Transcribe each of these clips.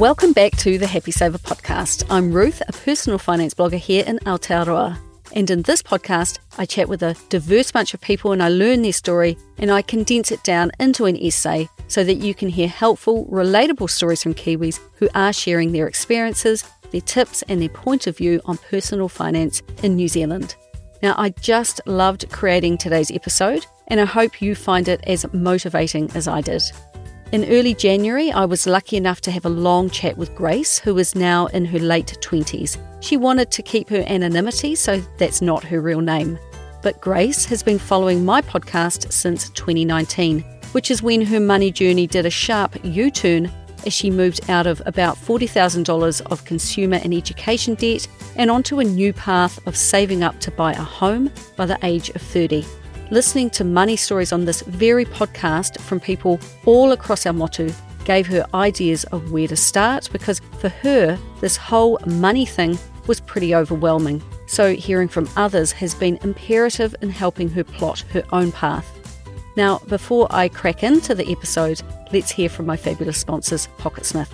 Welcome back to the Happy Saver podcast. I'm Ruth, a personal finance blogger here in Aotearoa. And in this podcast, I chat with a diverse bunch of people and I learn their story and I condense it down into an essay so that you can hear helpful, relatable stories from Kiwis who are sharing their experiences, their tips and their point of view on personal finance in New Zealand. Now, I just loved creating today's episode and I hope you find it as motivating as I did. In early January, I was lucky enough to have a long chat with Grace, who is now in her late 20s. She wanted to keep her anonymity, so that's not her real name. But Grace has been following my podcast since 2019, which is when her money journey did a sharp U-turn as she moved out of about $40,000 of consumer and education debt and onto a new path of saving up to buy a home by the age of 30. Listening to money stories on this very podcast from people all across our motu gave her ideas of where to start because for her, this whole money thing was pretty overwhelming. So hearing from others has been imperative in helping her plot her own path. Now, before I crack into the episode, let's hear from my fabulous sponsors, PocketSmith.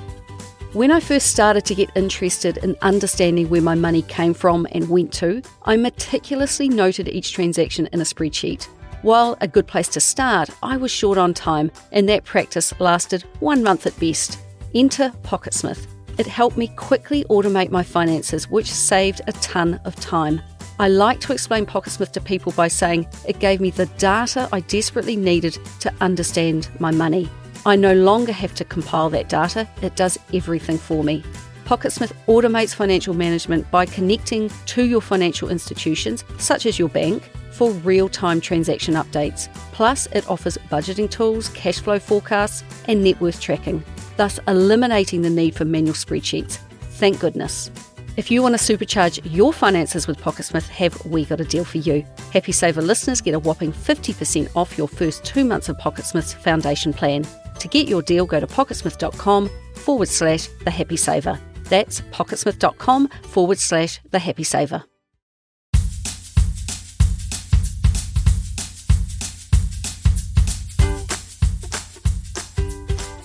When I first started to get interested in understanding where my money came from and went to, I meticulously noted each transaction in a spreadsheet. While a good place to start, I was short on time, and that practice lasted 1 month at best. Enter PocketSmith. It helped me quickly automate my finances, which saved a ton of time. I like to explain PocketSmith to people by saying it gave me the data I desperately needed to understand my money. I no longer have to compile that data, it does everything for me. PocketSmith automates financial management by connecting to your financial institutions, such as your bank, for real-time transaction updates. Plus, it offers budgeting tools, cash flow forecasts, and net worth tracking, thus eliminating the need for manual spreadsheets. Thank goodness. If you want to supercharge your finances with PocketSmith, have we got a deal for you. Happy Saver listeners get a whopping 50% off your first 2 months of PocketSmith's foundation plan. To get your deal, go to pocketsmith.com/thehappysaver. That's pocketsmith.com/thehappysaver.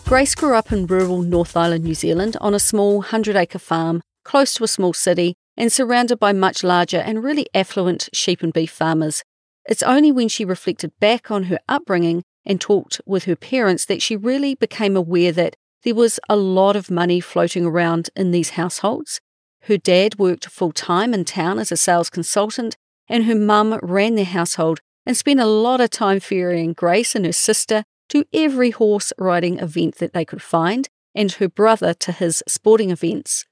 Grace grew up in rural North Island, New Zealand on a small 100-acre farm close to a small city and surrounded by much larger and really affluent sheep and beef farmers. It's only when she reflected back on her upbringing and talked with her parents that she really became aware that there was a lot of money floating around in these households. Her dad worked full-time in town as a sales consultant, and her mum ran their household and spent a lot of time ferrying Grace and her sister to every horse riding event that they could find, and her brother to his sporting events.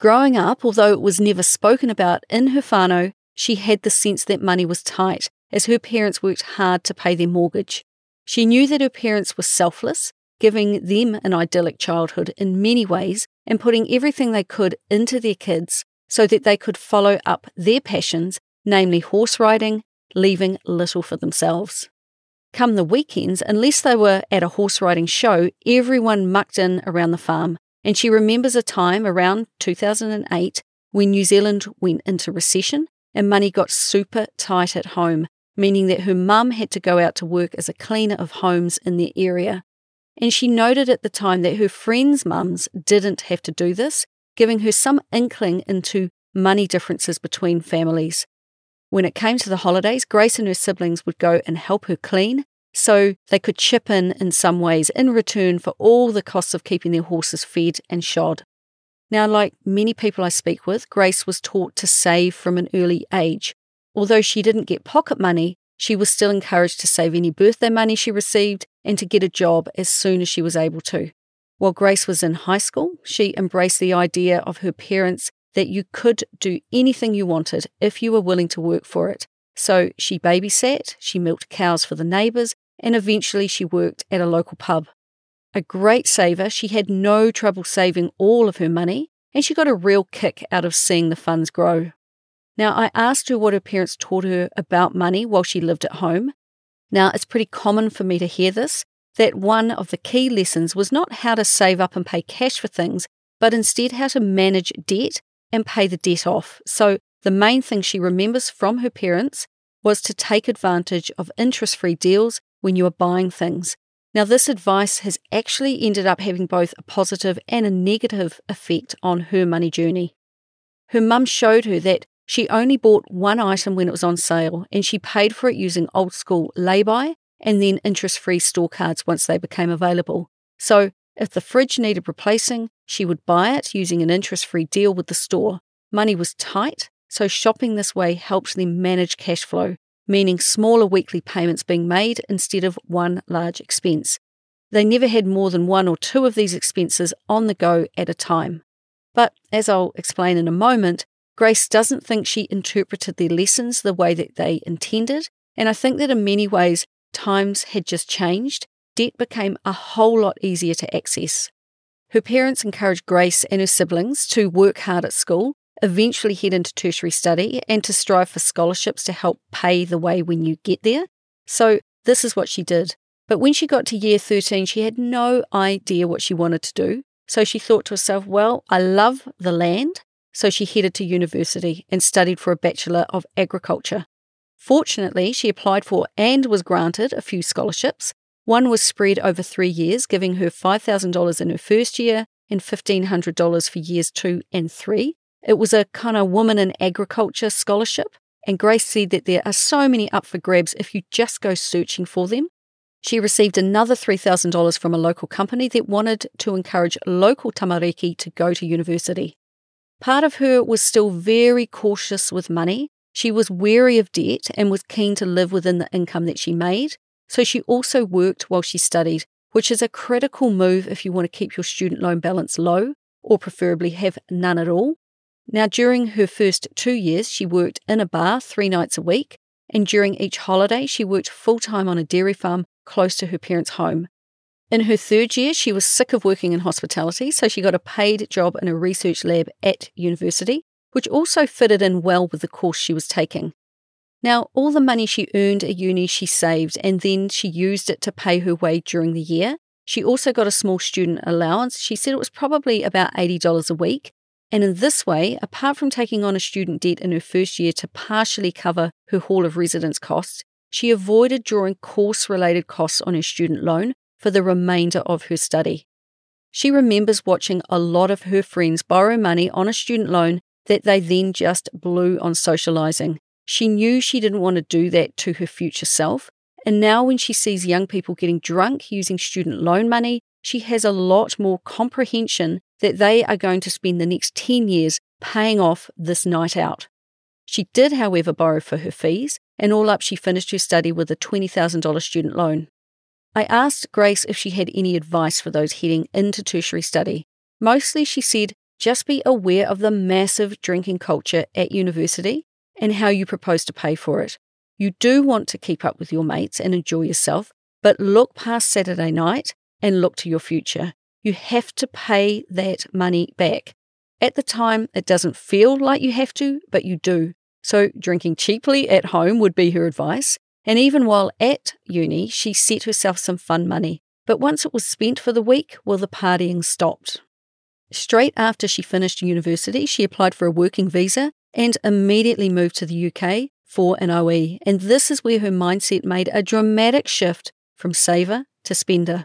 Growing up, although it was never spoken about in her whānau, she had the sense that money was tight, as her parents worked hard to pay their mortgage. She knew that her parents were selfless, giving them an idyllic childhood in many ways and putting everything they could into their kids so that they could follow up their passions, namely horse riding, leaving little for themselves. Come the weekends, unless they were at a horse riding show, everyone mucked in around the farm, and she remembers a time around 2008 when New Zealand went into recession and money got super tight at home, meaning that her mum had to go out to work as a cleaner of homes in the area. And she noted at the time that her friends' mums didn't have to do this, giving her some inkling into money differences between families. When it came to the holidays, Grace and her siblings would go and help her clean, so they could chip in some ways in return for all the costs of keeping their horses fed and shod. Now, like many people I speak with, Grace was taught to save from an early age. Although she didn't get pocket money, she was still encouraged to save any birthday money she received and to get a job as soon as she was able to. While Grace was in high school, she embraced the idea of her parents that you could do anything you wanted if you were willing to work for it. So she babysat, she milked cows for the neighbours, and eventually she worked at a local pub. A great saver, she had no trouble saving all of her money, and she got a real kick out of seeing the funds grow. Now, I asked her what her parents taught her about money while she lived at home. Now, it's pretty common for me to hear this, that one of the key lessons was not how to save up and pay cash for things, but instead how to manage debt and pay the debt off. So the main thing she remembers from her parents was to take advantage of interest-free deals when you are buying things. Now, this advice has actually ended up having both a positive and a negative effect on her money journey. Her mum showed her that she only bought one item when it was on sale, and she paid for it using old school lay-by and then interest-free store cards once they became available. So if the fridge needed replacing, she would buy it using an interest-free deal with the store. Money was tight, so shopping this way helped them manage cash flow, meaning smaller weekly payments being made instead of one large expense. They never had more than one or two of these expenses on the go at a time. But as I'll explain in a moment, Grace doesn't think she interpreted their lessons the way that they intended, and I think that in many ways times had just changed. Debt became a whole lot easier to access. Her parents encouraged Grace and her siblings to work hard at school, eventually head into tertiary study, and to strive for scholarships to help pay the way when you get there. So this is what she did. But when she got to year 13, she had no idea what she wanted to do. So she thought to herself, well, I love the land. So she headed to university and studied for a Bachelor of Agriculture. Fortunately, she applied for and was granted a few scholarships. One was spread over 3 years, giving her $5,000 in her first year and $1,500 for years 2 and 3. It was a kind of woman in agriculture scholarship, and Grace said that there are so many up for grabs if you just go searching for them. She received another $3,000 from a local company that wanted to encourage local tamariki to go to university. Part of her was still very cautious with money. She was wary of debt and was keen to live within the income that she made, so she also worked while she studied, which is a critical move if you want to keep your student loan balance low, or preferably have none at all. Now, during her first 2 years, she worked in a bar 3 nights a week, and during each holiday, she worked full-time on a dairy farm close to her parents' home. In her 3rd year, she was sick of working in hospitality, so she got a paid job in a research lab at university, which also fitted in well with the course she was taking. Now, all the money she earned at uni she saved, and then she used it to pay her way during the year. She also got a small student allowance. She said it was probably about $80 a week. And in this way, apart from taking on a student debt in her 1st year to partially cover her hall of residence costs, she avoided drawing course-related costs on her student loan for the remainder of her study. She remembers watching a lot of her friends borrow money on a student loan that they then just blew on socialising. She knew she didn't want to do that to her future self, and now when she sees young people getting drunk using student loan money, she has a lot more comprehension that they are going to spend the next 10 years paying off this night out. She did, however, borrow for her fees, and all up she finished her study with a $20,000 student loan. I asked Grace if she had any advice for those heading into tertiary study. Mostly, she said, just be aware of the massive drinking culture at university and how you propose to pay for it. You do want to keep up with your mates and enjoy yourself, but look past Saturday night and look to your future. You have to pay that money back. At the time, it doesn't feel like you have to, but you do. So drinking cheaply at home would be her advice. And even while at uni, she set herself some fun money. But once it was spent for the week, well, the partying stopped. Straight after she finished university, she applied for a working visa and immediately moved to the UK for an OE. And this is where her mindset made a dramatic shift from saver to spender.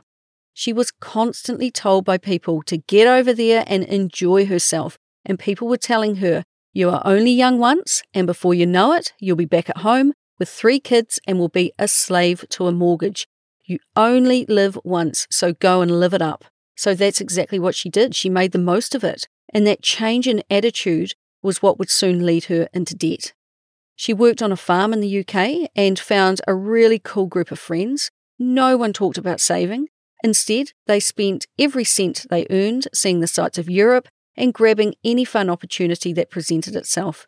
She was constantly told by people to get over there and enjoy herself, and people were telling her, you are only young once, and before you know it, you'll be back at home with 3 kids and will be a slave to a mortgage. You only live once, so go and live it up. So that's exactly what she did. She made the most of it, and that change in attitude was what would soon lead her into debt. She worked on a farm in the UK and found a really cool group of friends. No one talked about saving. Instead, they spent every cent they earned seeing the sights of Europe and grabbing any fun opportunity that presented itself.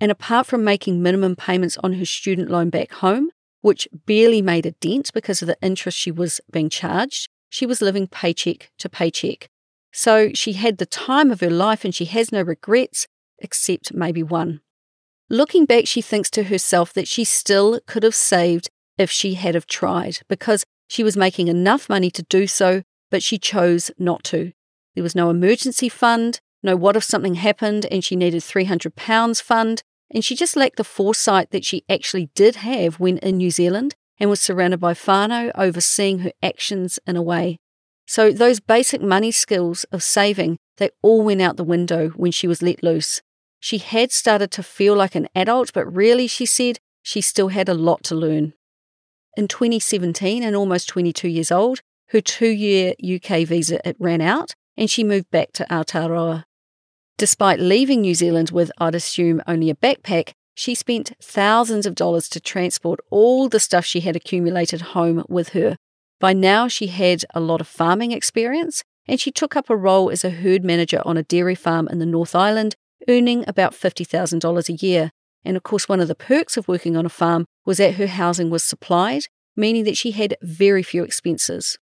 And apart from making minimum payments on her student loan back home, which barely made a dent because of the interest she was being charged, she was living paycheck to paycheck. So she had the time of her life and she has no regrets, except maybe one. Looking back, she thinks to herself that she still could have saved if she had have tried, because she was making enough money to do so, but she chose not to. There was no emergency fund, no what if something happened and she needed £300 fund, and she just lacked the foresight that she actually did have when in New Zealand and was surrounded by whānau overseeing her actions in a way. So those basic money skills of saving, they all went out the window when she was let loose. She had started to feel like an adult, but really, she said, she still had a lot to learn. In 2017, and almost 22 years old, her 2-year UK visa ran out and she moved back to Aotearoa. Despite leaving New Zealand with, I'd assume, only a backpack, she spent thousands of dollars to transport all the stuff she had accumulated home with her. By now, she had a lot of farming experience and she took up a role as a herd manager on a dairy farm in the North Island, earning about $50,000 a year. And of course, one of the perks of working on a farm was that her housing was supplied, meaning that she had very few expenses.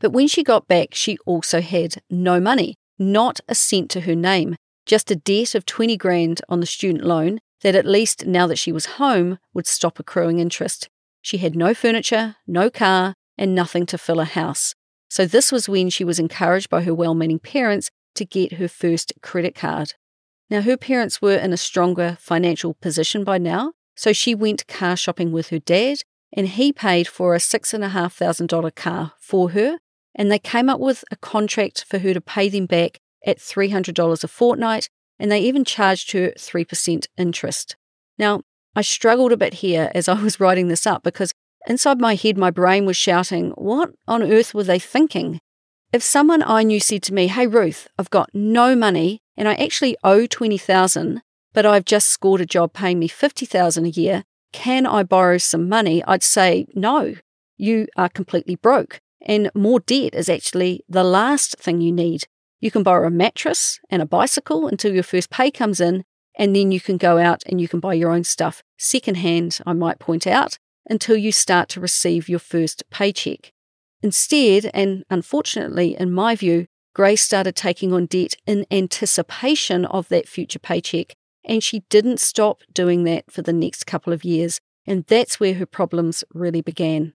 But when she got back, she also had no money, not a cent to her name, just a debt of 20 grand on the student loan that, at least now that she was home, would stop accruing interest. She had no furniture, no car, and nothing to fill a house. So this was when she was encouraged by her well-meaning parents to get her first credit card. Now, her parents were in a stronger financial position by now, so she went car shopping with her dad, and he paid for a $6,500 car for her, and they came up with a contract for her to pay them back at $300 a fortnight, and they even charged her 3% interest. Now, I struggled a bit here as I was writing this up, because inside my head, my brain was shouting, what on earth were they thinking? If someone I knew said to me, hey Ruth, I've got no money, and I actually owe $20,000, but I've just scored a job paying me $50,000 a year, can I borrow some money? I'd say, no, you are completely broke, and more debt is actually the last thing you need. You can borrow a mattress and a bicycle until your first pay comes in, and then you can go out and you can buy your own stuff, secondhand, I might point out, until you start to receive your first paycheck. Instead, and unfortunately in my view, Grace started taking on debt in anticipation of that future paycheck, and she didn't stop doing that for the next couple of years, and that's where her problems really began.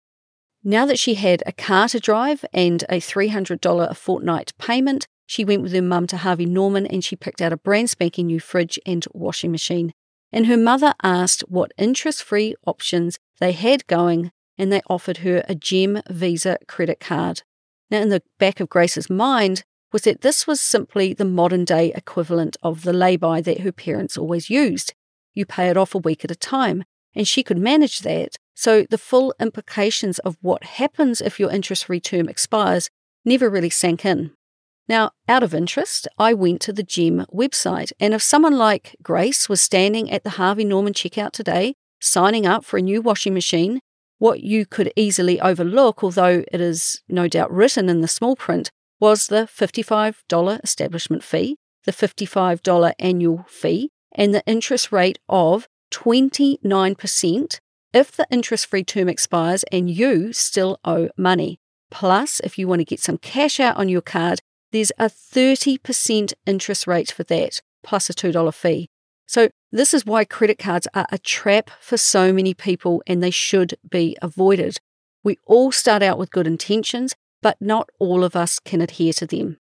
Now that she had a car to drive and a $300 a fortnight payment, she went with her mum to Harvey Norman and she picked out a brand spanking new fridge and washing machine. And her mother asked what interest-free options they had going, and they offered her a Gem Visa credit card. Now, in the back of Grace's mind was that this was simply the modern-day equivalent of the lay-by that her parents always used. You pay it off a week at a time, and she could manage that, so the full implications of what happens if your interest-free term expires never really sank in. Now, out of interest, I went to the Gem website, and if someone like Grace was standing at the Harvey Norman checkout today, signing up for a new washing machine, what you could easily overlook, although it is no doubt written in the small print, was the $55 establishment fee, the $55 annual fee, and the interest rate of 29% if the interest-free term expires and you still owe money. Plus, if you want to get some cash out on your card, there's a 30% interest rate for that, plus a $2 fee. So this is why credit cards are a trap for so many people, and they should be avoided. We all start out with good intentions, but not all of us can adhere to them.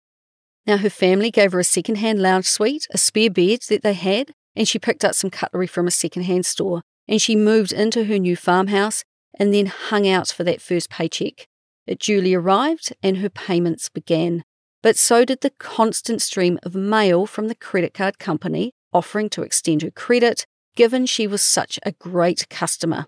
Now, her family gave her a second-hand lounge suite, a spare bed that they had, and she picked up some cutlery from a second-hand store, and she moved into her new farmhouse and then hung out for that first paycheck. It duly arrived, and her payments began. But so did the constant stream of mail from the credit card company, offering to extend her credit, given she was such a great customer.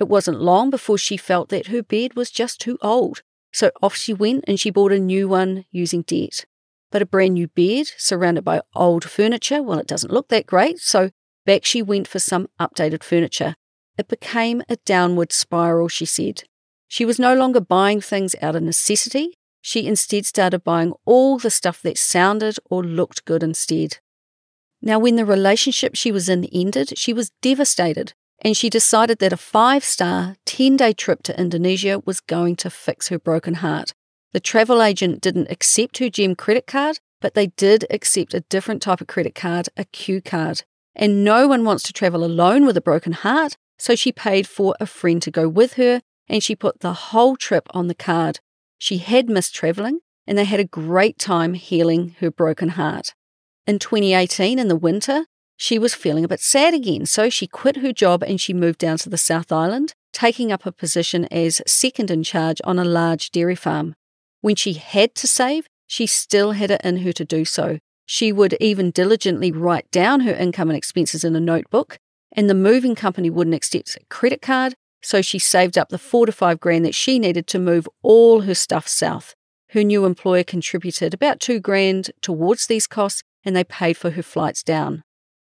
It wasn't long before she felt that her bed was just too old, so off she went and she bought a new one using debt. But a brand new bed, surrounded by old furniture, well, it doesn't look that great, so back she went for some updated furniture. It became a downward spiral, she said. She was no longer buying things out of necessity, she instead started buying all the stuff that sounded or looked good instead. Now, when the relationship she was in ended, she was devastated, and she decided that a 5-star, 10-day trip to Indonesia was going to fix her broken heart. The travel agent didn't accept her Gem credit card, but they did accept a different type of credit card, a Q card. And no one wants to travel alone with a broken heart, so she paid for a friend to go with her, and she put the whole trip on the card. She had missed travelling, and they had a great time healing her broken heart. In 2018, in the winter, she was feeling a bit sad again, so she quit her job and she moved down to the South Island taking up a position as second in charge on a large dairy farm. When she had to save, she still had it in her to do so. She would even diligently write down her income and expenses in a notebook, and the moving company wouldn't accept a credit card, so she saved up the 4 to 5 grand that she needed to move all her stuff south. Her new employer contributed about 2 grand towards these costs, and they paid for her flights down.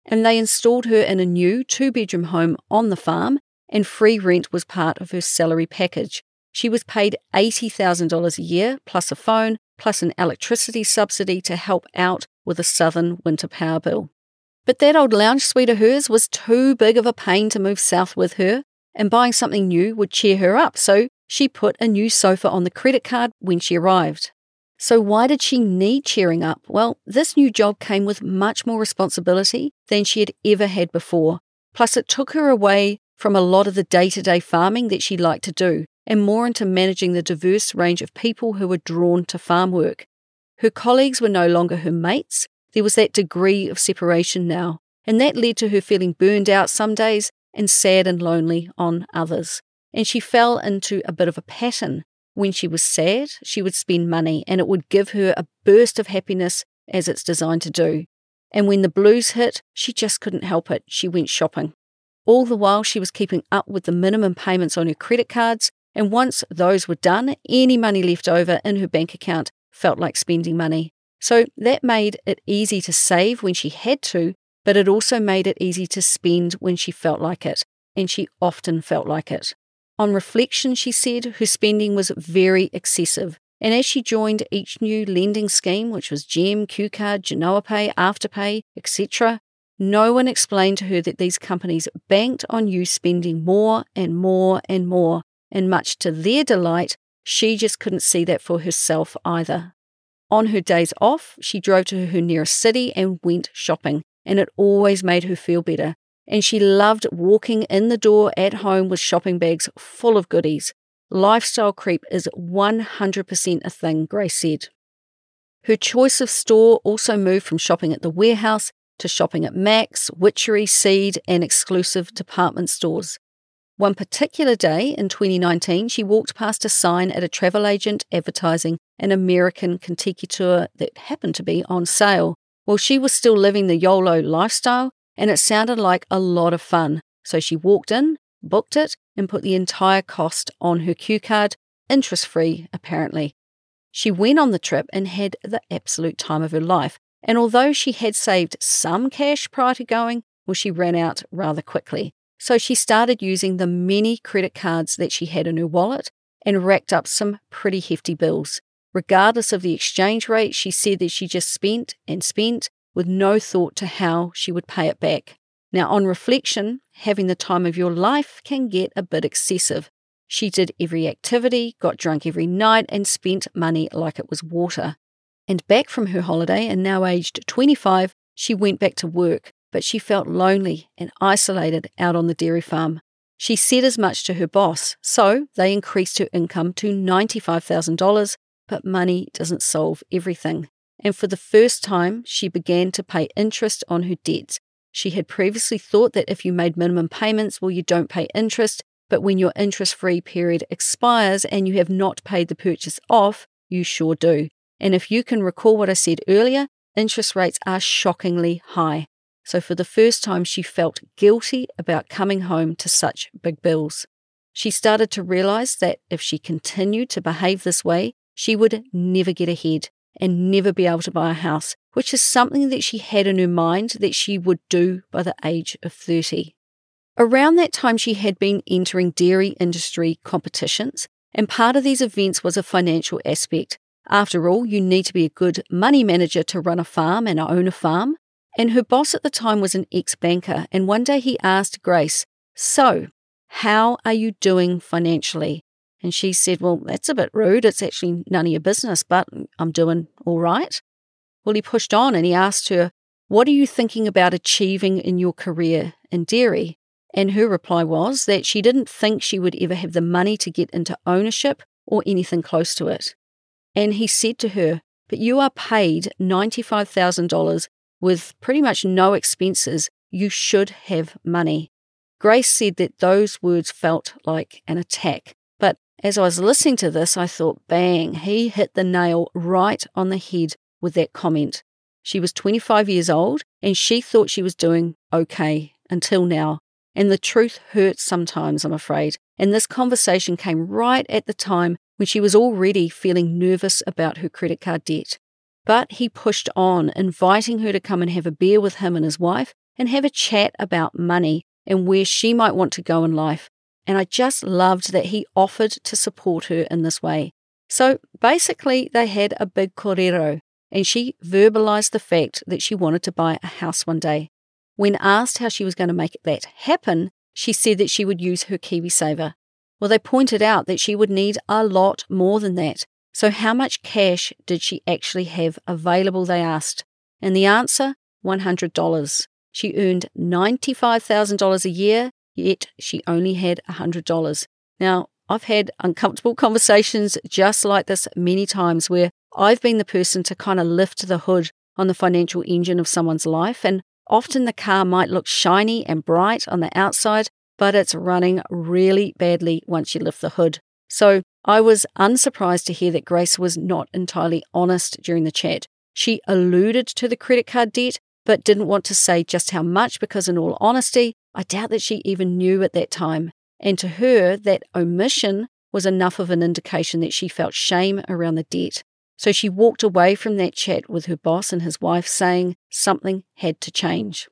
And they installed her in a new 2-bedroom home on the farm, and free rent was part of her salary package. She was paid $80,000 a year, plus a phone, plus an electricity subsidy to help out with a southern winter power bill. But that old lounge suite of hers was too big of a pain to move south with her, and buying something new would cheer her up, so she put a new sofa on the credit card when she arrived. So why did she need cheering up? Well, this new job came with much more responsibility than she had ever had before. Plus, it took her away from a lot of the day-to-day farming that she liked to do, and more into managing the diverse range of people who were drawn to farm work. Her colleagues were no longer her mates. There was that degree of separation now, and that led to her feeling burned out some days and sad and lonely on others. And she fell into a bit of a pattern. When she was sad, she would spend money, and it would give her a burst of happiness, as it's designed to do. And when the blues hit, she just couldn't help it. She went shopping. All the while, she was keeping up with the minimum payments on her credit cards, and once those were done, any money left over in her bank account felt like spending money. So that made it easy to save when she had to, but it also made it easy to spend when she felt like it, and she often felt like it. On reflection, she said, her spending was very excessive, and as she joined each new lending scheme, which was Gem, Q Card, Genoa Pay, Afterpay, etc., no one explained to her that these companies banked on you spending more and more and more, and much to their delight, she just couldn't see that for herself either. On her days off, she drove to her nearest city and went shopping, and it always made her feel better. And she loved walking in the door at home with shopping bags full of goodies. Lifestyle creep is 100% a thing, Grace said. Her choice of store also moved from shopping at the warehouse to shopping at Max, Witchery, Seed, and exclusive department stores. One particular day in 2019, she walked past a sign at a travel agent advertising an American Contiki tour that happened to be on sale. Well, she was still living the YOLO lifestyle, and it sounded like a lot of fun. So she walked in, booked it, and put the entire cost on her Q card, interest-free apparently. She went on the trip and had the absolute time of her life. And although she had saved some cash prior to going, well, she ran out rather quickly. So she started using the many credit cards that she had in her wallet and racked up some pretty hefty bills. Regardless of the exchange rate, she said that she just spent and spent, with no thought to how she would pay it back. Now, on reflection, having the time of your life can get a bit excessive. She did every activity, got drunk every night, and spent money like it was water. And back from her holiday, and now aged 25, she went back to work, but she felt lonely and isolated out on the dairy farm. She said as much to her boss, so they increased her income to $95,000, but money doesn't solve everything. And for the first time, she began to pay interest on her debts. She had previously thought that if you made minimum payments, well, you don't pay interest, but when your interest-free period expires and you have not paid the purchase off, you sure do. And if you can recall what I said earlier, interest rates are shockingly high. So for the first time, she felt guilty about coming home to such big bills. She started to realise that if she continued to behave this way, she would never get ahead and never be able to buy a house, which is something that she had in her mind that she would do by the age of 30. Around that time, she had been entering dairy industry competitions, and part of these events was a financial aspect. After all, you need to be a good money manager to run a farm and own a farm, and her boss at the time was an ex-banker, and one day he asked Grace, "So, how are you doing financially?" And she said, "Well, that's a bit rude. It's actually none of your business, but I'm doing all right." Well, he pushed on and he asked her, "What are you thinking about achieving in your career in dairy?" And her reply was that she didn't think she would ever have the money to get into ownership or anything close to it. And he said to her, "But you are paid $95,000 with pretty much no expenses. You should have money." Grace said that those words felt like an attack. But as I was listening to this, I thought, bang, he hit the nail right on the head with that comment. She was 25 years old and she thought she was doing okay until now. And the truth hurts sometimes, I'm afraid. And this conversation came right at the time when she was already feeling nervous about her credit card debt. But he pushed on, inviting her to come and have a beer with him and his wife and have a chat about money and where she might want to go in life. And I just loved that he offered to support her in this way. So basically, they had a big korero, and she verbalised the fact that she wanted to buy a house one day. When asked how she was going to make that happen, she said that she would use her KiwiSaver. Well, they pointed out that she would need a lot more than that. So how much cash did she actually have available, they asked. And the answer, $100. She earned $95,000 a year, yet she only had $100. Now, I've had uncomfortable conversations just like this many times where I've been the person to kind of lift the hood on the financial engine of someone's life, and often the car might look shiny and bright on the outside, but it's running really badly once you lift the hood. So I was unsurprised to hear that Grace was not entirely honest during the chat. She alluded to the credit card debt, but didn't want to say just how much because, in all honesty, I doubt that she even knew at that time. And to her, that omission was enough of an indication that she felt shame around the debt. So she walked away from that chat with her boss and his wife saying something had to change.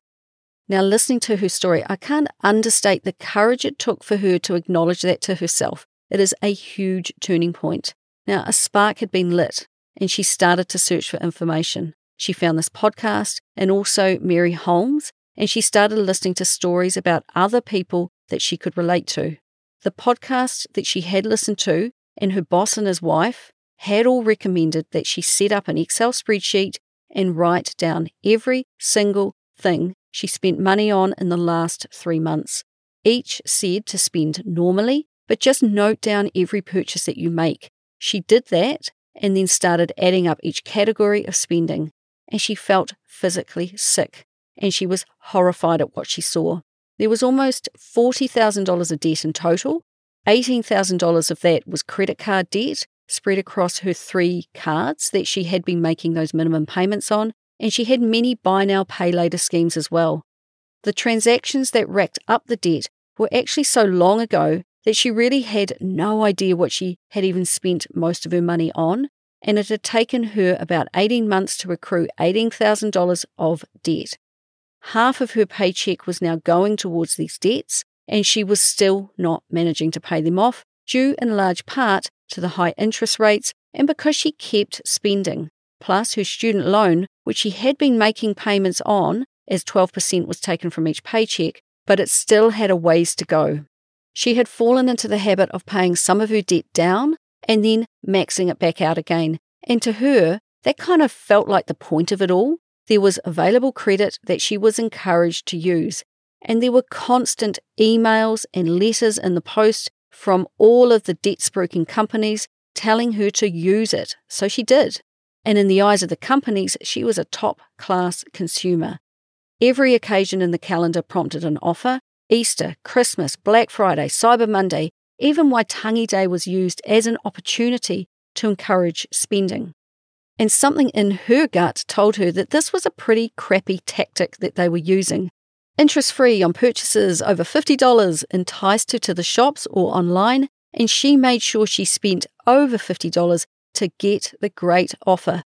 Now, listening to her story, I can't understate the courage it took for her to acknowledge that to herself. It is a huge turning point. Now, a spark had been lit, and she started to search for information. She found this podcast and also Mary Holmes, and she started listening to stories about other people that she could relate to. The podcast that she had listened to and her boss and his wife had all recommended that she set up an Excel spreadsheet and write down every single thing she spent money on in the last 3 months. Each said to spend normally, but just note down every purchase that you make. She did that and then started adding up each category of spending, and she felt physically sick, and she was horrified at what she saw. There was almost $40,000 of debt in total. $18,000 of that was credit card debt, spread across her 3 cards that she had been making those minimum payments on, and she had many buy now, pay later schemes as well. The transactions that racked up the debt were actually so long ago that she really had no idea what she had even spent most of her money on, and it had taken her about 18 months to accrue $18,000 of debt. Half of her paycheck was now going towards these debts, and she was still not managing to pay them off, due in large part to the high interest rates and because she kept spending. Plus, her student loan, which she had been making payments on, as 12% was taken from each paycheck, but it still had a ways to go. She had fallen into the habit of paying some of her debt down and then maxing it back out again. And to her, that kind of felt like the point of it all. There was available credit that she was encouraged to use. And there were constant emails and letters in the post from all of the debt-spruiking companies telling her to use it. So she did. And in the eyes of the companies, she was a top-class consumer. Every occasion in the calendar prompted an offer. Easter, Christmas, Black Friday, Cyber Monday, even Waitangi Day was used as an opportunity to encourage spending. And something in her gut told her that this was a pretty crappy tactic that they were using. Interest-free on purchases over $50 enticed her to the shops or online, and she made sure she spent over $50 to get the great offer.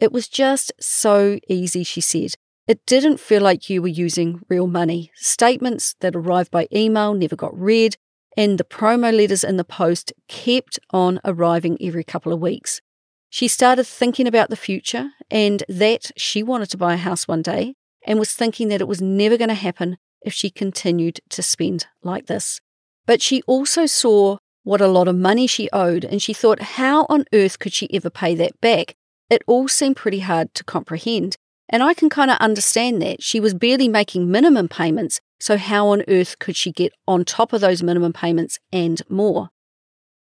It was just so easy, she said. It didn't feel like you were using real money. Statements that arrived by email never got read, and the promo letters in the post kept on arriving every couple of weeks. She started thinking about the future and that she wanted to buy a house one day, and was thinking that it was never going to happen if she continued to spend like this. But she also saw what a lot of money she owed, and she thought, how on earth could she ever pay that back? It all seemed pretty hard to comprehend. And I can kind of understand that. She was barely making minimum payments, so how on earth could she get on top of those minimum payments and more?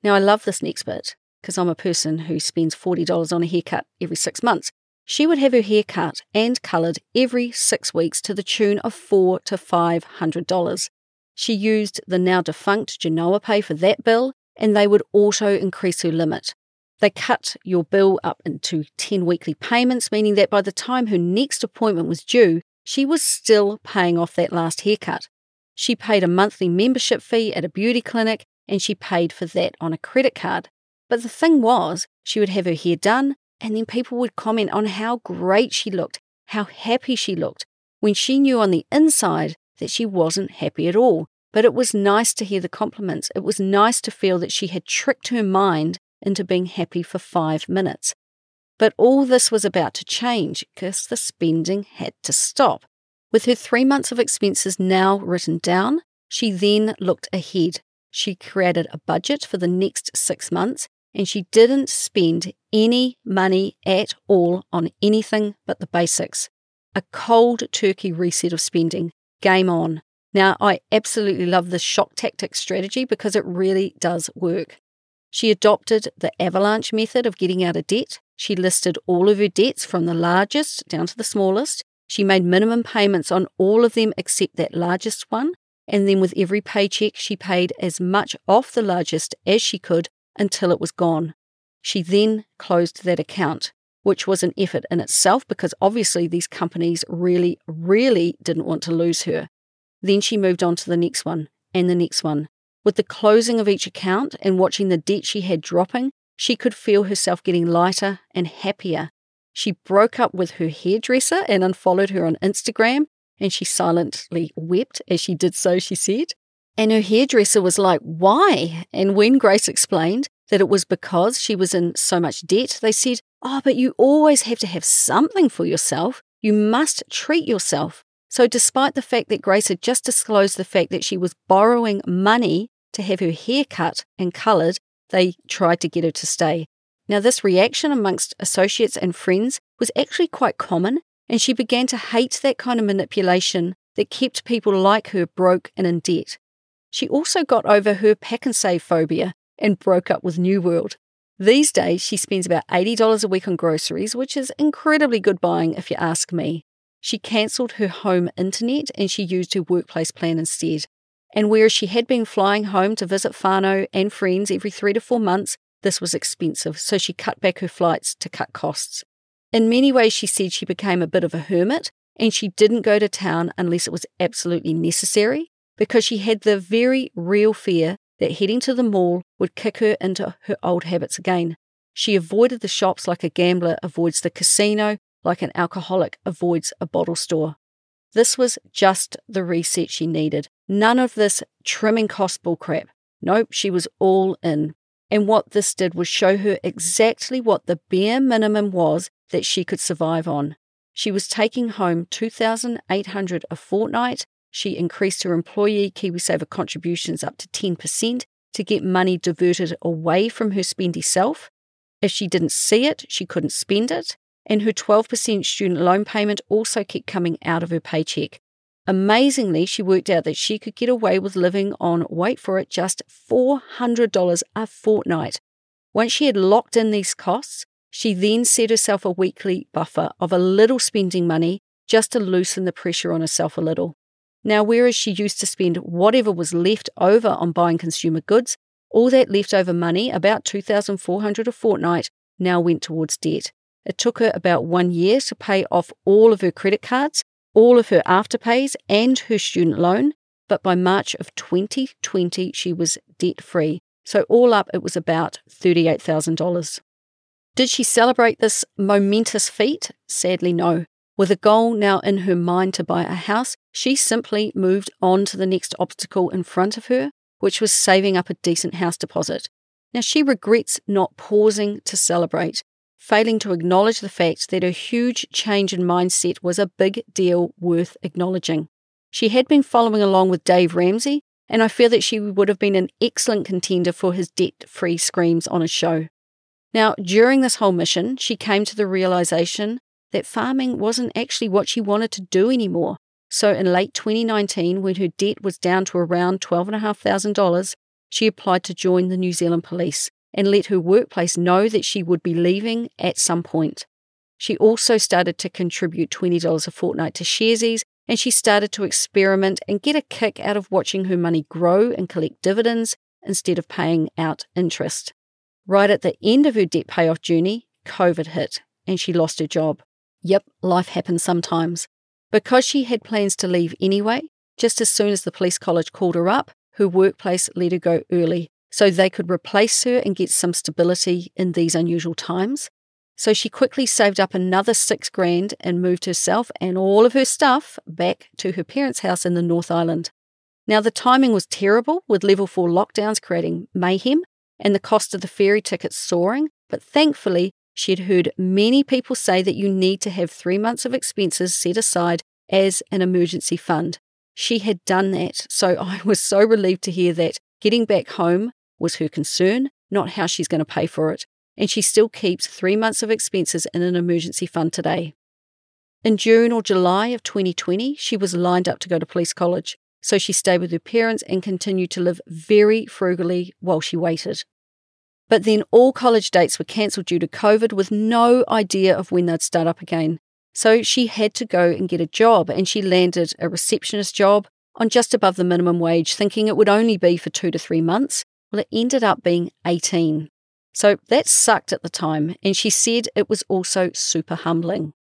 Now, I love this next bit, because I'm a person who spends $40 on a haircut every 6 months. She would have her hair cut and coloured every 6 weeks to the tune of $400 to $500. She used the now defunct Genoa Pay for that bill, and they would auto-increase her limit. They cut your bill up into 10 weekly payments, meaning that by the time her next appointment was due, she was still paying off that last haircut. She paid a monthly membership fee at a beauty clinic, and she paid for that on a credit card. But the thing was, she would have her hair done, and then people would comment on how great she looked, how happy she looked, when she knew on the inside that she wasn't happy at all. But it was nice to hear the compliments. It was nice to feel that she had tricked her mind into being happy for 5 minutes. But all this was about to change because the spending had to stop. With her 3 months of expenses now written down, she then looked ahead. She created a budget for the next 6 months, and she didn't spend any money at all on anything but the basics. A cold turkey reset of spending. Game on. Now, I absolutely love this shock tactic strategy because it really does work. She adopted the avalanche method of getting out of debt. She listed all of her debts from the largest down to the smallest. She made minimum payments on all of them except that largest one. And then with every paycheck, she paid as much off the largest as she could until it was gone. She then closed that account, which was an effort in itself because obviously these companies really, really didn't want to lose her. Then she moved on to the next one and the next one. With the closing of each account and watching the debt she had dropping, she could feel herself getting lighter and happier. She broke up with her hairdresser and unfollowed her on Instagram, and she silently wept as she did so, she said. And her hairdresser was like, why? And when Grace explained that it was because she was in so much debt, they said, oh, but you always have to have something for yourself. You must treat yourself. So despite the fact that Grace had just disclosed the fact that she was borrowing money to have her hair cut and coloured, they tried to get her to stay. Now, this reaction amongst associates and friends was actually quite common, and she began to hate that kind of manipulation that kept people like her broke and in debt. She also got over her pack and save phobia and broke up with New World. These days, she spends about $80 a week on groceries, which is incredibly good buying if you ask me. She cancelled her home internet and she used her workplace plan instead. And whereas she had been flying home to visit whānau and friends every 3 to 4 months, this was expensive, so she cut back her flights to cut costs. In many ways, she said she became a bit of a hermit, and she didn't go to town unless it was absolutely necessary, because she had the very real fear that heading to the mall would kick her into her old habits again. She avoided the shops like a gambler avoids the casino, like an alcoholic avoids a bottle store. This was just the reset she needed. None of this trimming cost bullcrap. Nope, she was all in. And what this did was show her exactly what the bare minimum was that she could survive on. She was taking home $2,800 a fortnight. She increased her employee KiwiSaver contributions up to 10% to get money diverted away from her spendy self. If she didn't see it, she couldn't spend it. And her 12% student loan payment also kept coming out of her paycheck. Amazingly, she worked out that she could get away with living on, wait for it, just $400 a fortnight. Once she had locked in these costs, she then set herself a weekly buffer of a little spending money just to loosen the pressure on herself a little. Now, whereas she used to spend whatever was left over on buying consumer goods, all that leftover money, about $2,400 a fortnight, now went towards debt. It took her about 1 year to pay off all of her credit cards, all of her Afterpays and her student loan, but by March of 2020, she was debt-free. So all up, it was about $38,000. Did she celebrate this momentous feat? Sadly, no. With a goal now in her mind to buy a house, she simply moved on to the next obstacle in front of her, which was saving up a decent house deposit. Now, she regrets not pausing to celebrate, failing to acknowledge the fact that a huge change in mindset was a big deal worth acknowledging. She had been following along with Dave Ramsey, and I feel that she would have been an excellent contender for his debt-free screams on his show. Now, during this whole mission, she came to the realization that farming wasn't actually what she wanted to do anymore. So in late 2019, when her debt was down to around $12,500, she applied to join the New Zealand Police and let her workplace know that she would be leaving at some point. She also started to contribute $20 a fortnight to Sharesies and she started to experiment and get a kick out of watching her money grow and collect dividends instead of paying out interest. Right at the end of her debt payoff journey, COVID hit, and she lost her job. Yep, life happens sometimes. Because she had plans to leave anyway, just as soon as the police college called her up, her workplace let her go early so they could replace her and get some stability in these unusual times. So she quickly saved up another $6,000 and moved herself and all of her stuff back to her parents' house in the North Island. Now, the timing was terrible, with level 4 lockdowns creating mayhem and the cost of the ferry tickets soaring, but thankfully, she'd heard many people say that you need to have 3 months of expenses set aside as an emergency fund. She had done that, so I was so relieved to hear that getting back home was her concern, not how she's going to pay for it. And she still keeps 3 months of expenses in an emergency fund today. In June or July of 2020, she was lined up to go to police college, so she stayed with her parents and continued to live very frugally while she waited. But then all college dates were cancelled due to COVID with no idea of when they'd start up again. So she had to go and get a job, and she landed a receptionist job on just above the minimum wage, thinking it would only be for 2 to 3 months. Well, it ended up being 18. So that sucked at the time, and she said it was also super humbling.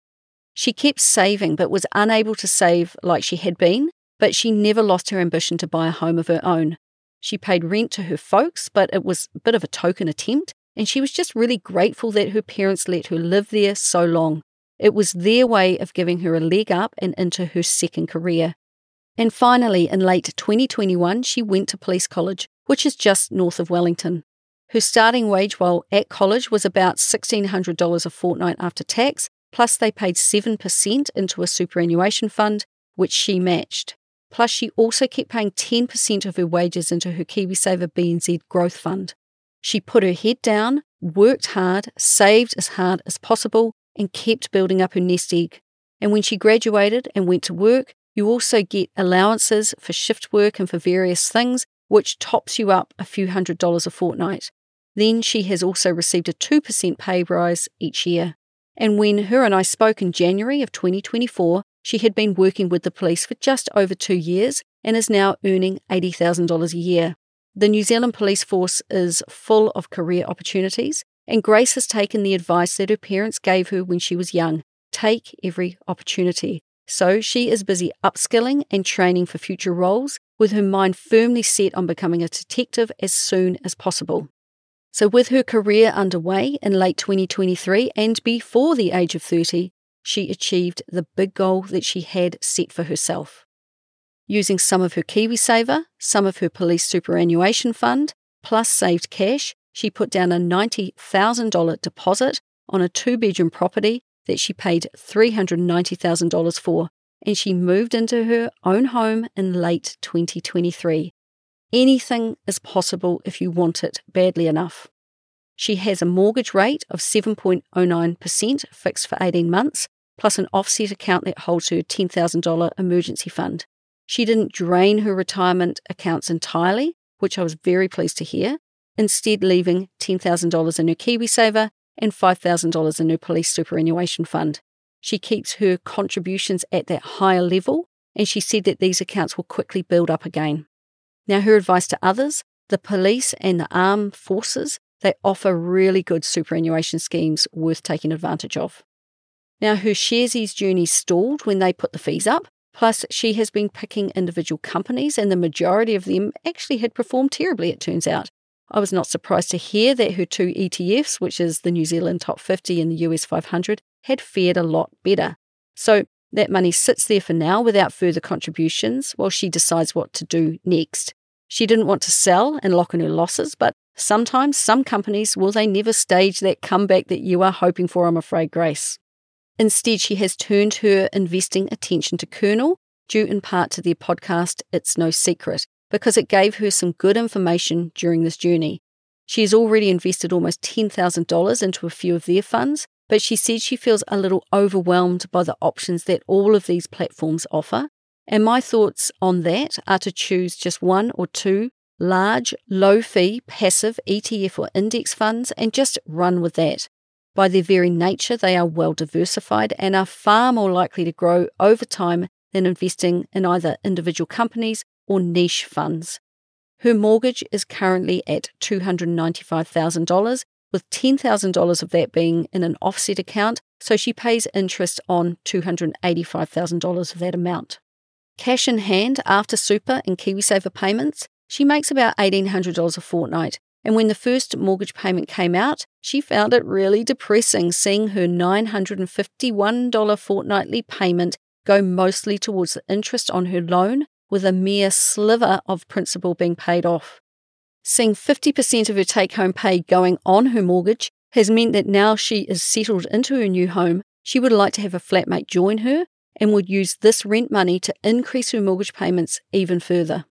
She kept saving but was unable to save like she had been, but she never lost her ambition to buy a home of her own. She paid rent to her folks, but it was a bit of a token attempt, and she was just really grateful that her parents let her live there so long. It was their way of giving her a leg up and into her second career. And finally, in late 2021, she went to police college, which is just north of Wellington. Her starting wage while at college was about $1,600 a fortnight after tax, plus they paid 7% into a superannuation fund, which she matched. Plus she also kept paying 10% of her wages into her KiwiSaver BNZ growth fund. She put her head down, worked hard, saved as hard as possible, and kept building up her nest egg. And when she graduated and went to work, you also get allowances for shift work and for various things, which tops you up a few $100s a fortnight. Then she has also received a 2% pay rise each year. And when her and I spoke in January of 2024, she had been working with the police for just over 2 years and is now earning $80,000 a year. The New Zealand Police Force is full of career opportunities, and Grace has taken the advice that her parents gave her when she was young: take every opportunity. So she is busy upskilling and training for future roles, with her mind firmly set on becoming a detective as soon as possible. So with her career underway in late 2023 and before the age of 30, she achieved the big goal that she had set for herself. Using some of her KiwiSaver, some of her police superannuation fund, plus saved cash, she put down a $90,000 deposit on a 2-bedroom property that she paid $390,000 for, and she moved into her own home in late 2023. Anything is possible if you want it badly enough. She has a mortgage rate of 7.09% fixed for 18 months, plus an offset account that holds her $10,000 emergency fund. She didn't drain her retirement accounts entirely, which I was very pleased to hear, instead leaving $10,000 in her KiwiSaver and $5,000 in her police superannuation fund. She keeps her contributions at that higher level, and she said that these accounts will quickly build up again. Now, her advice to others: the police and the armed forces, they offer really good superannuation schemes worth taking advantage of. Now, her Sharesies journey stalled when they put the fees up, plus she has been picking individual companies, and the majority of them actually had performed terribly, it turns out. I was not surprised to hear that her 2 ETFs, which is the New Zealand Top 50 and the US 500, had fared a lot better. So that money sits there for now without further contributions while she decides what to do next. She didn't want to sell and lock in her losses, but sometimes some companies, well, they never stage that comeback that you are hoping for, I'm afraid, Grace. Instead, she has turned her investing attention to Kernel, due in part to their podcast, It's No Secret, because it gave her some good information during this journey. She has already invested almost $10,000 into a few of their funds, but she said she feels a little overwhelmed by the options that all of these platforms offer. And my thoughts on that are to choose just 1 or 2 large, low-fee, passive ETF or index funds and just run with that. By their very nature, they are well diversified and are far more likely to grow over time than investing in either individual companies or niche funds. Her mortgage is currently at $295,000, with $10,000 of that being in an offset account, so she pays interest on $285,000 of that amount. Cash in hand after super and KiwiSaver payments, she makes about $1,800 a fortnight, and when the first mortgage payment came out, she found it really depressing seeing her $951 fortnightly payment go mostly towards the interest on her loan, with a mere sliver of principal being paid off. Seeing 50% of her take-home pay going on her mortgage has meant that now she is settled into her new home, she would like to have a flatmate join her and would use this rent money to increase her mortgage payments even further.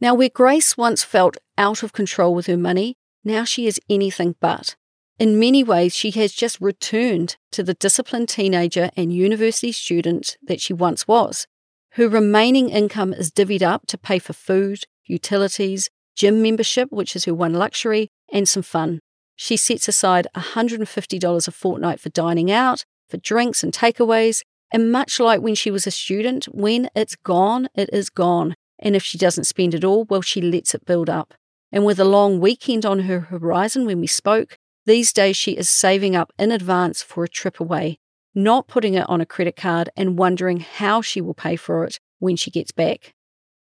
Now, where Grace once felt out of control with her money, now she is anything but. In many ways, she has just returned to the disciplined teenager and university student that she once was. Her remaining income is divvied up to pay for food, utilities, gym membership, which is her one luxury, and some fun. She sets aside $150 a fortnight for dining out, for drinks and takeaways, and much like when she was a student, when it's gone, it is gone. And if she doesn't spend it all, well, she lets it build up. And with a long weekend on her horizon when we spoke, these days she is saving up in advance for a trip away, not putting it on a credit card and wondering how she will pay for it when she gets back.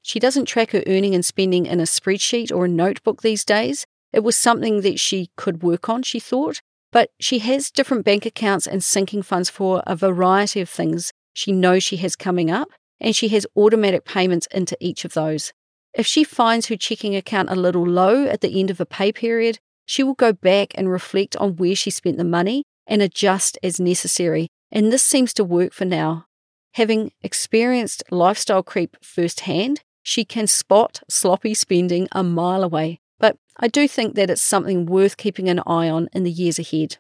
She doesn't track her earning and spending in a spreadsheet or a notebook these days. It was something that she could work on, she thought, but she has different bank accounts and sinking funds for a variety of things she knows she has coming up, and she has automatic payments into each of those. If she finds her checking account a little low at the end of a pay period, she will go back and reflect on where she spent the money and adjust as necessary, and this seems to work for now. Having experienced lifestyle creep firsthand, she can spot sloppy spending a mile away, but I do think that it's something worth keeping an eye on in the years ahead.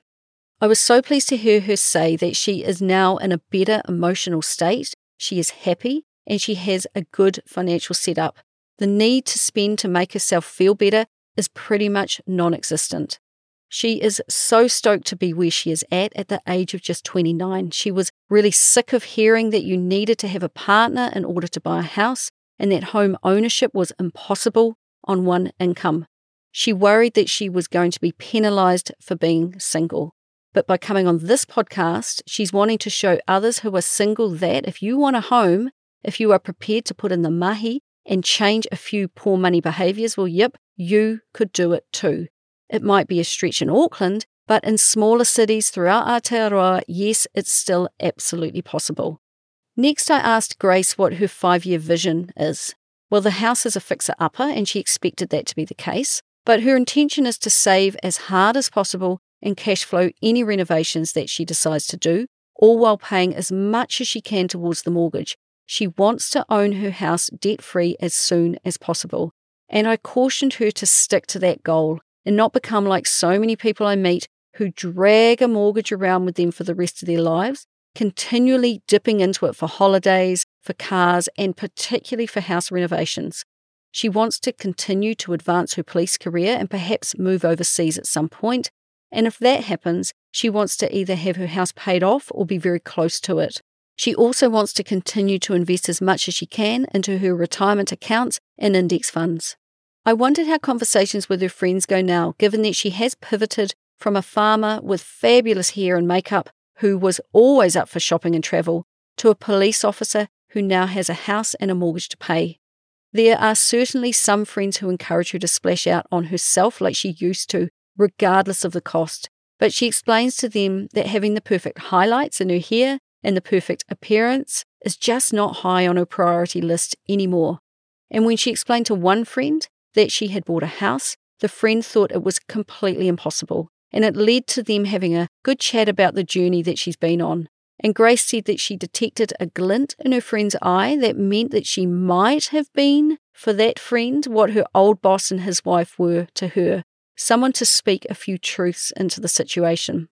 I was so pleased to hear her say that she is now in a better emotional state, she is happy, and she has a good financial setup. The need to spend to make herself feel better is pretty much non-existent. She is so stoked to be where she is at the age of just 29. She was really sick of hearing that you needed to have a partner in order to buy a house, and that home ownership was impossible on one income. She worried that she was going to be penalised for being single. But by coming on this podcast, she's wanting to show others who are single that if you want a home, if you are prepared to put in the mahi and change a few poor money behaviours, well, yep, you could do it too. It might be a stretch in Auckland, but in smaller cities throughout Aotearoa, yes, it's still absolutely possible. Next, I asked Grace what her 5-year vision is. Well, the house is a fixer-upper, and she expected that to be the case, but her intention is to save as hard as possible and cash flow any renovations that she decides to do, all while paying as much as she can towards the mortgage. She wants to own her house debt-free as soon as possible, and I cautioned her to stick to that goal and not become like so many people I meet who drag a mortgage around with them for the rest of their lives, continually dipping into it for holidays, for cars, and particularly for house renovations. She wants to continue to advance her police career and perhaps move overseas at some point, and if that happens, she wants to either have her house paid off or be very close to it. She also wants to continue to invest as much as she can into her retirement accounts and index funds. I wondered how conversations with her friends go now, given that she has pivoted from a farmer with fabulous hair and makeup who was always up for shopping and travel, to a police officer who now has a house and a mortgage to pay. There are certainly some friends who encourage her to splash out on herself like she used to, regardless of the cost, but she explains to them that having the perfect highlights in her hair and the perfect appearance is just not high on her priority list anymore. And when she explained to one friend that she had bought a house, the friend thought it was completely impossible, and it led to them having a good chat about the journey that she's been on. And Grace said that she detected a glint in her friend's eye that meant that she might have been, for that friend, what her old boss and his wife were to her, someone to speak a few truths into the situation.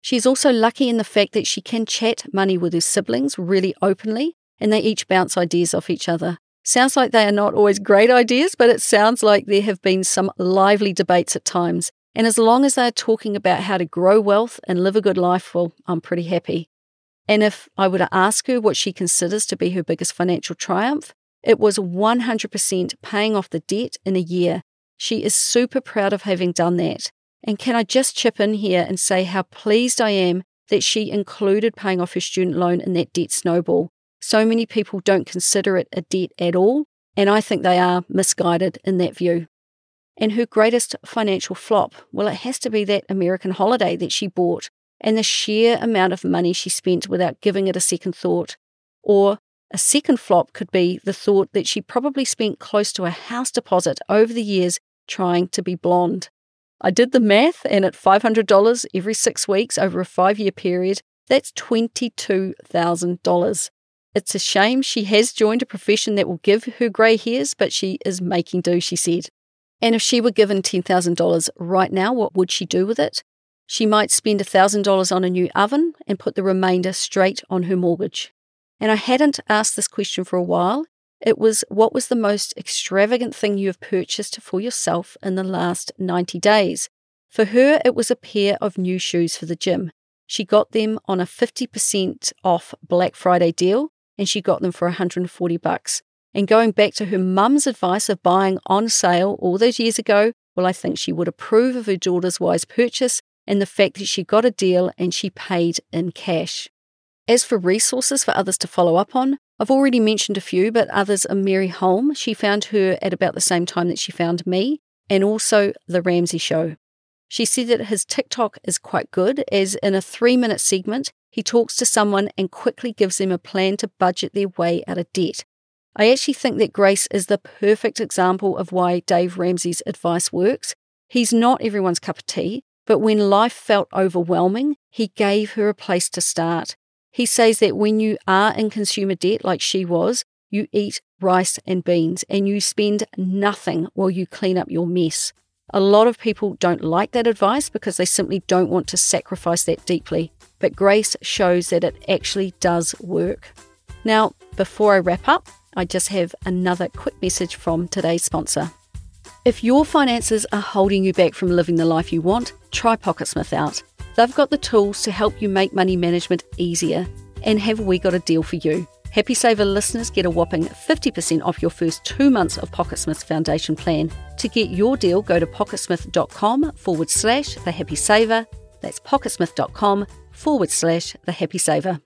She's also lucky in the fact that she can chat money with her siblings really openly, and they each bounce ideas off each other. Sounds like they are not always great ideas, but it sounds like there have been some lively debates at times. And as long as they're talking about how to grow wealth and live a good life, well, I'm pretty happy. And if I were to ask her what she considers to be her biggest financial triumph, it was 100% paying off the debt in a year. She is super proud of having done that. And can I just chip in here and say how pleased I am that she included paying off her student loan in that debt snowball. So many people don't consider it a debt at all, and I think they are misguided in that view. And her greatest financial flop, well, it has to be that American holiday that she bought and the sheer amount of money she spent without giving it a second thought. Or a second flop could be the thought that she probably spent close to a house deposit over the years trying to be blonde. I did the math, and at $500 every 6 weeks over a 5-year period, that's $22,000. It's a shame she has joined a profession that will give her grey hairs, but she is making do, she said. And if she were given $10,000 right now, what would she do with it? She might spend $1,000 on a new oven and put the remainder straight on her mortgage. And I hadn't asked this question for a while. It was, what was the most extravagant thing you have purchased for yourself in the last 90 days? For her, it was a pair of new shoes for the gym. She got them on a 50% off Black Friday deal, and she got them for $140. And going back to her mum's advice of buying on sale all those years ago, well, I think she would approve of her daughter's wise purchase and the fact that she got a deal and she paid in cash. As for resources for others to follow up on, I've already mentioned a few, but others are Mary Holm. She found her at about the same time that she found me, and also The Ramsey Show. She said that his TikTok is quite good, as in a 3-minute segment, he talks to someone and quickly gives them a plan to budget their way out of debt. I actually think that Grace is the perfect example of why Dave Ramsey's advice works. He's not everyone's cup of tea, but when life felt overwhelming, he gave her a place to start. He says that when you are in consumer debt like she was, you eat rice and beans and you spend nothing while you clean up your mess. A lot of people don't like that advice because they simply don't want to sacrifice that deeply. But Grace shows that it actually does work. Now, before I wrap up, I just have another quick message from today's sponsor. If your finances are holding you back from living the life you want, try PocketSmith out. They've got the tools to help you make money management easier. And have we got a deal for you? Happy Saver listeners get a whopping 50% off your first 2 months of PocketSmith's foundation plan. To get your deal, go to pocketsmith.com/the Happy Saver. That's pocketsmith.com/the Happy Saver.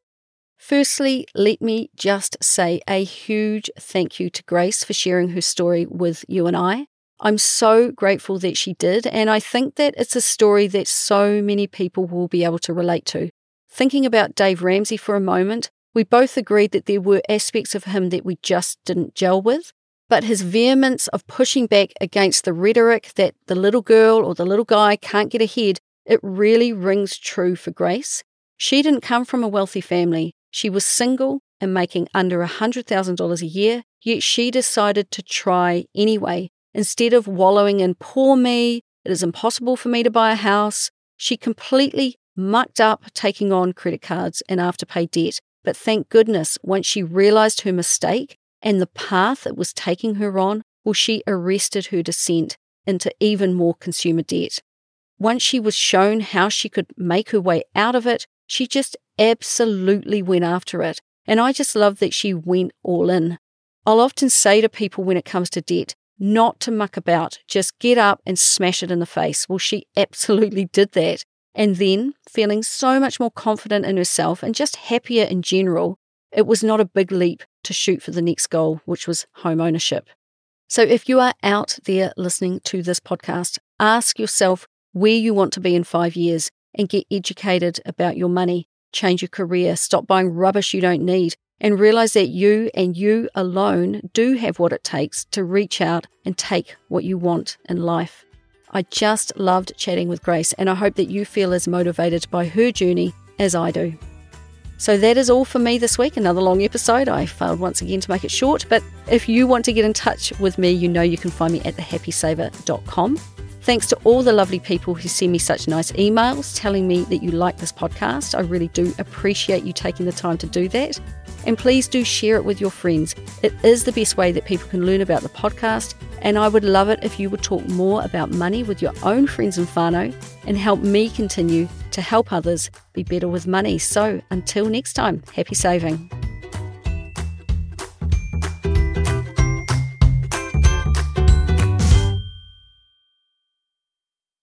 Firstly, let me just say a huge thank you to Grace for sharing her story with you and I. I'm so grateful that she did, and I think that it's a story that so many people will be able to relate to. Thinking about Dave Ramsey for a moment, we both agreed that there were aspects of him that we just didn't gel with, but his vehemence of pushing back against the rhetoric that the little girl or the little guy can't get ahead, it really rings true for Grace. She didn't come from a wealthy family. She was single and making under $100,000 a year, yet she decided to try anyway. Instead of wallowing in poor me, it is impossible for me to buy a house, she completely mucked up taking on credit cards and Afterpay debt. But thank goodness, once she realised her mistake and the path it was taking her on, well, she arrested her descent into even more consumer debt. Once she was shown how she could make her way out of it, she just absolutely went after it. And I just love that she went all in. I'll often say to people when it comes to debt, not to muck about, just get up and smash it in the face. Well, she absolutely did that. And then, feeling so much more confident in herself and just happier in general, it was not a big leap to shoot for the next goal, which was home ownership. So if you are out there listening to this podcast, ask yourself where you want to be in 5 years and get educated about your money. Change your career, stop buying rubbish you don't need, and realize that you and you alone do have what it takes to reach out and take what you want in life. I just loved chatting with Grace, and I hope that you feel as motivated by her journey as I do. So that is all for me this week. Another long episode. I failed once again to make it short, but if you want to get in touch with me, you know you can find me at thehappysaver.com. Thanks to all the lovely people who send me such nice emails telling me that you like this podcast. I really do appreciate you taking the time to do that. And please do share it with your friends. It is the best way that people can learn about the podcast. And I would love it if you would talk more about money with your own friends and whānau and help me continue to help others be better with money. So until next time, happy saving.